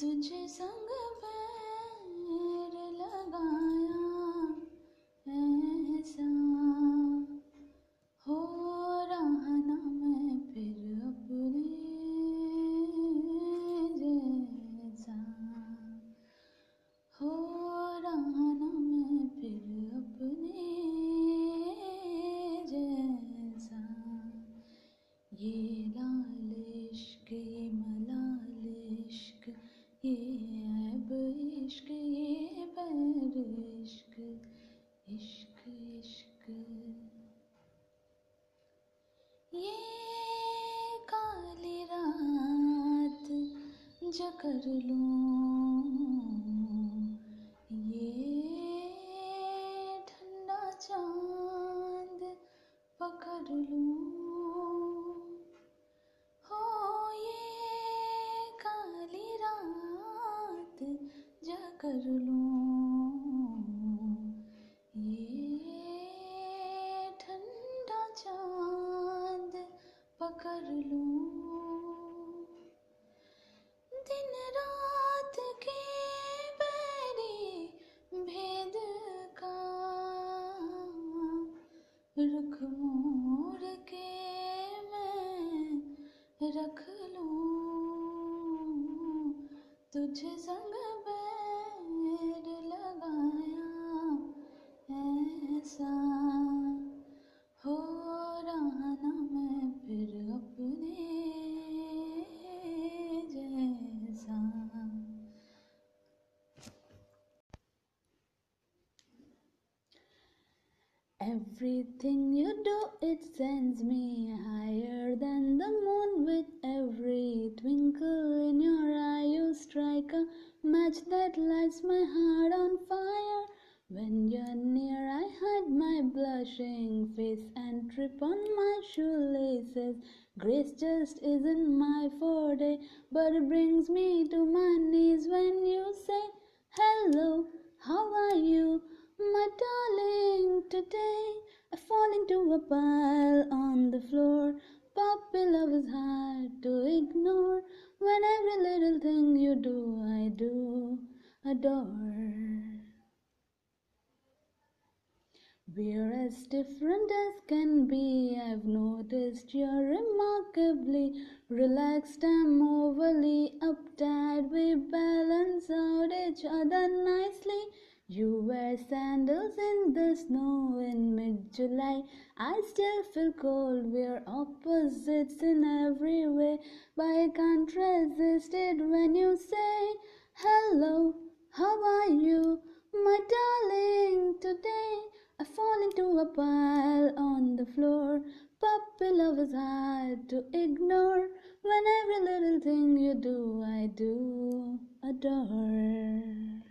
तुझे संग पैर लगाया ऐसा हो रहा ना मैं फिर अपने जैसा हो रहा ना मैं फिर अपने जैसा। ये लाल इश्क ये मलाल इश्क ये ऐब इश्क ये पैर इश्क इश्क इश्क ये काली रात जो कर लूं ये ठंडा चांद पकड़ लूं कर लूं ये ठंडा चांद पकड़ लूं। दिन रात के बैरी भेद का रुख मोड़ के मैं रख लूं तुझे संग ऐसा हो रहा ना मैं फिर अपने जैसा। Everything you do it sends me higher than the moon with every twinkle in your eye you strike a match that lights my heart on fire. When you're near, I hide my blushing face and trip on my shoelaces. Grace just isn't my forte, but it brings me to my knees when you say, hello, how are you, my darling, today? I fall into a pile on the floor. Puppy love is hard to ignore. When every little thing you do, I do adore. We're as different as can be. I've noticed you're remarkably relaxed. I'm overly uptight. We balance out each other nicely. You wear sandals in the snow in mid-July. I still feel cold. We're opposites in every way. But I can't resist it when you say, hello, how are you, my darling, today? I fall into a pile on the floor. Puppy love is hard to ignore. When every little thing you do, I do adore.